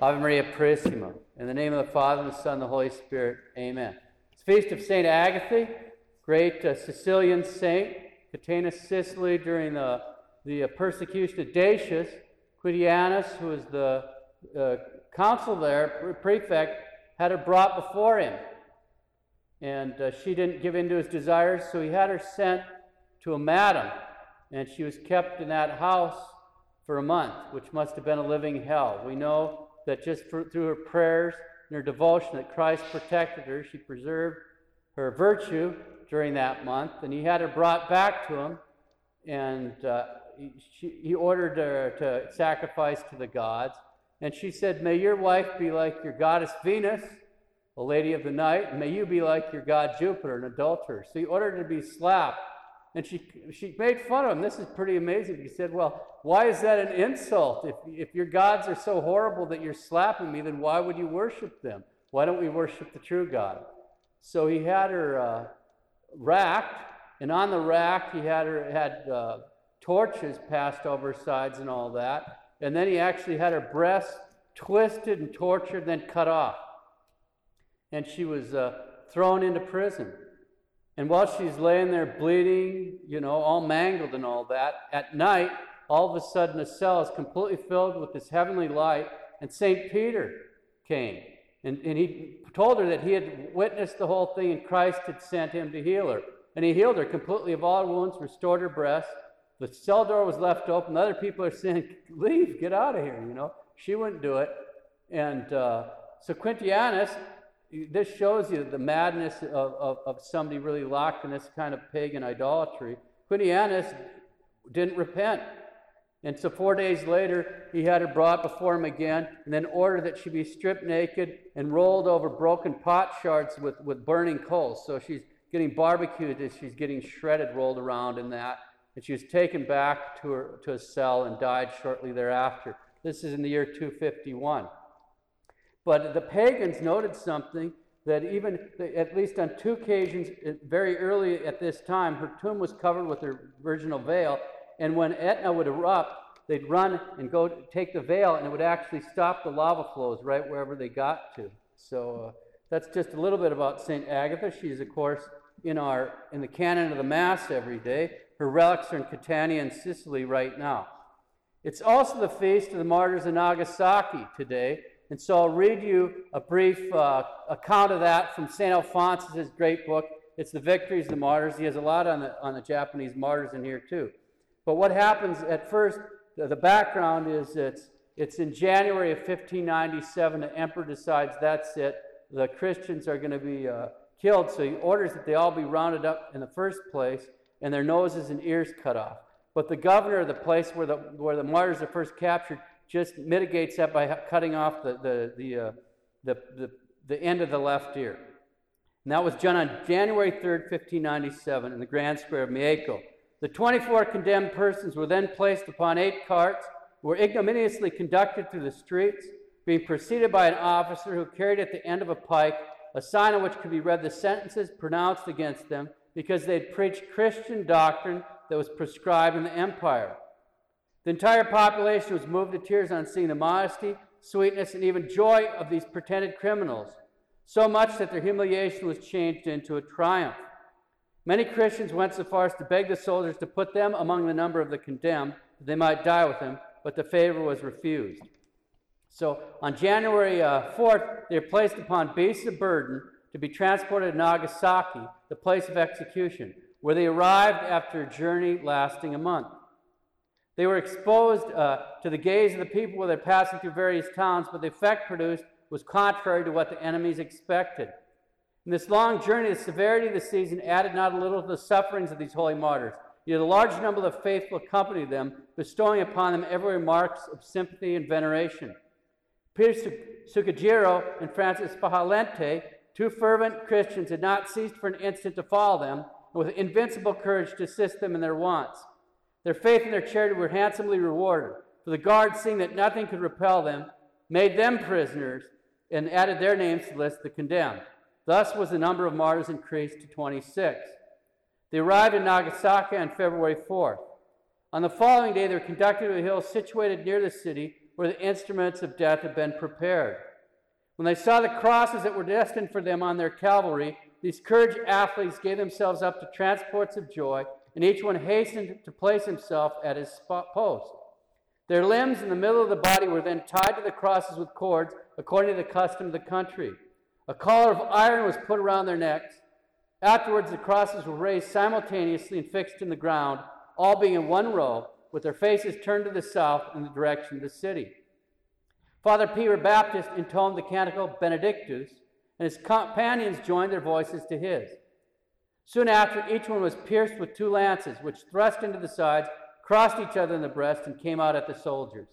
Ave Maria Prissima. In the name of the Father, and the Son, and the Holy Spirit. Amen. It's the feast of St. Agatha, great Sicilian saint, Catania, Sicily, during the persecution of Dacius. Quidianus, who was the consul there, prefect, had her brought before him. And she didn't give in to his desires, so he had her sent to a madam. And she was kept in that house for a month, which must have been a living hell. We know that just through her prayers and her devotion that Christ protected her. She preserved her virtue during that month, and he had her brought back to him, and he ordered her to sacrifice to the gods. And she said, "May your wife be like your goddess Venus, a lady of the night, and may you be like your god Jupiter, an adulterer." So he ordered her to be slapped. And she made fun of him. This is pretty amazing. He said, "Well, why is that an insult? If your gods are so horrible that you're slapping me, then why would you worship them? Why don't we worship the true God?" So he had her racked, and on the rack he had torches passed over her sides and all that. And then he actually had her breasts twisted and tortured, and then cut off. And she was thrown into prison. And while she's laying there bleeding, all mangled and all that, at night, all of a sudden, the cell is completely filled with this heavenly light, and St. Peter came. And he told her that he had witnessed the whole thing, and Christ had sent him to heal her. And he healed her completely of all wounds, restored her breast. The cell door was left open. Other people are saying, "Leave, get out of here," She wouldn't do it. And so Quintianus, this shows you the madness of somebody really locked in this kind of pagan idolatry. Quintianus didn't repent. And so 4 days later, he had her brought before him again, and then ordered that she be stripped naked and rolled over broken pot shards with burning coals. So she's getting barbecued as she's getting shredded, rolled around in that. And she was taken back to a cell and died shortly thereafter. This is in the year 251. But the pagans noted something, that even, at least on two occasions, very early at this time, her tomb was covered with her virginal veil, and when Etna would erupt, they'd run and go take the veil, and it would actually stop the lava flows right wherever they got to. So that's just a little bit about St. Agatha. She's, of course, in the canon of the Mass every day. Her relics are in Catania and Sicily right now. It's also the feast of the Martyrs of Nagasaki today, and so I'll read you a brief account of that from St. Alphonsus' great book. It's the Victories of the Martyrs. He has a lot on the Japanese martyrs in here too. But what happens at first, the background is it's in January of 1597. The emperor decides that's it. The Christians are going to be killed, so he orders that they all be rounded up in the first place and their noses and ears cut off. But the governor of the place where the martyrs are first captured just mitigates that by cutting off the end of the left ear. And that was done on January 3rd, 1597, in the Grand Square of Meiko. The 24 condemned persons were then placed upon 8 carts, were ignominiously conducted through the streets, being preceded by an officer who carried at the end of a pike a sign on which could be read the sentences pronounced against them because they had preached Christian doctrine that was prescribed in the empire. The entire population was moved to tears on seeing the modesty, sweetness, and even joy of these pretended criminals, so much that their humiliation was changed into a triumph. Many Christians went so far as to beg the soldiers to put them among the number of the condemned, that they might die with them, but the favor was refused. So on January 4th, they were placed upon beasts of burden to be transported to Nagasaki, the place of execution, where they arrived after a journey lasting a month. They were exposed to the gaze of the people while they're passing through various towns, but the effect produced was contrary to what the enemies expected. In this long journey, the severity of the season added not a little to the sufferings of these holy martyrs, yet a large number of the faithful accompanied them, bestowing upon them every marks of sympathy and veneration. Peter Sucagiro and Francis Pahalente, 2 fervent Christians, had not ceased for an instant to follow them, and with invincible courage to assist them in their wants. Their faith and their charity were handsomely rewarded, for the guards, seeing that nothing could repel them, made them prisoners and added their names to the list of the condemned. Thus was the number of martyrs increased to 26. They arrived in Nagasaki on February 4th. On the following day, they were conducted to a hill situated near the city, where the instruments of death had been prepared. When they saw the crosses that were destined for them on their cavalry, these courageous athletes gave themselves up to transports of joy, and each one hastened to place himself at his post. Their limbs in the middle of the body were then tied to the crosses with cords, according to the custom of the country. A collar of iron was put around their necks. Afterwards, the crosses were raised simultaneously and fixed in the ground, all being in one row, with their faces turned to the south in the direction of the city. Father Peter Baptist intoned the canticle Benedictus, and his companions joined their voices to his. Soon after, each one was pierced with two lances, which thrust into the sides, crossed each other in the breast, and came out at the soldiers.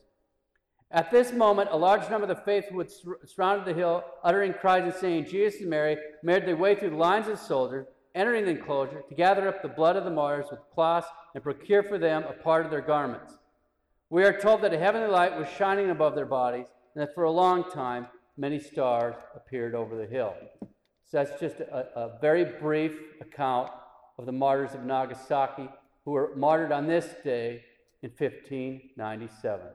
At this moment, a large number of the faithful who surrounded the hill, uttering cries and saying, Jesus and Mary, made their way through the lines of soldiers, entering the enclosure to gather up the blood of the martyrs with cloths and procure for them a part of their garments. We are told that a heavenly light was shining above their bodies, and that for a long time, many stars appeared over the hill. So that's just a very brief account of the martyrs of Nagasaki, who were martyred on this day in 1597.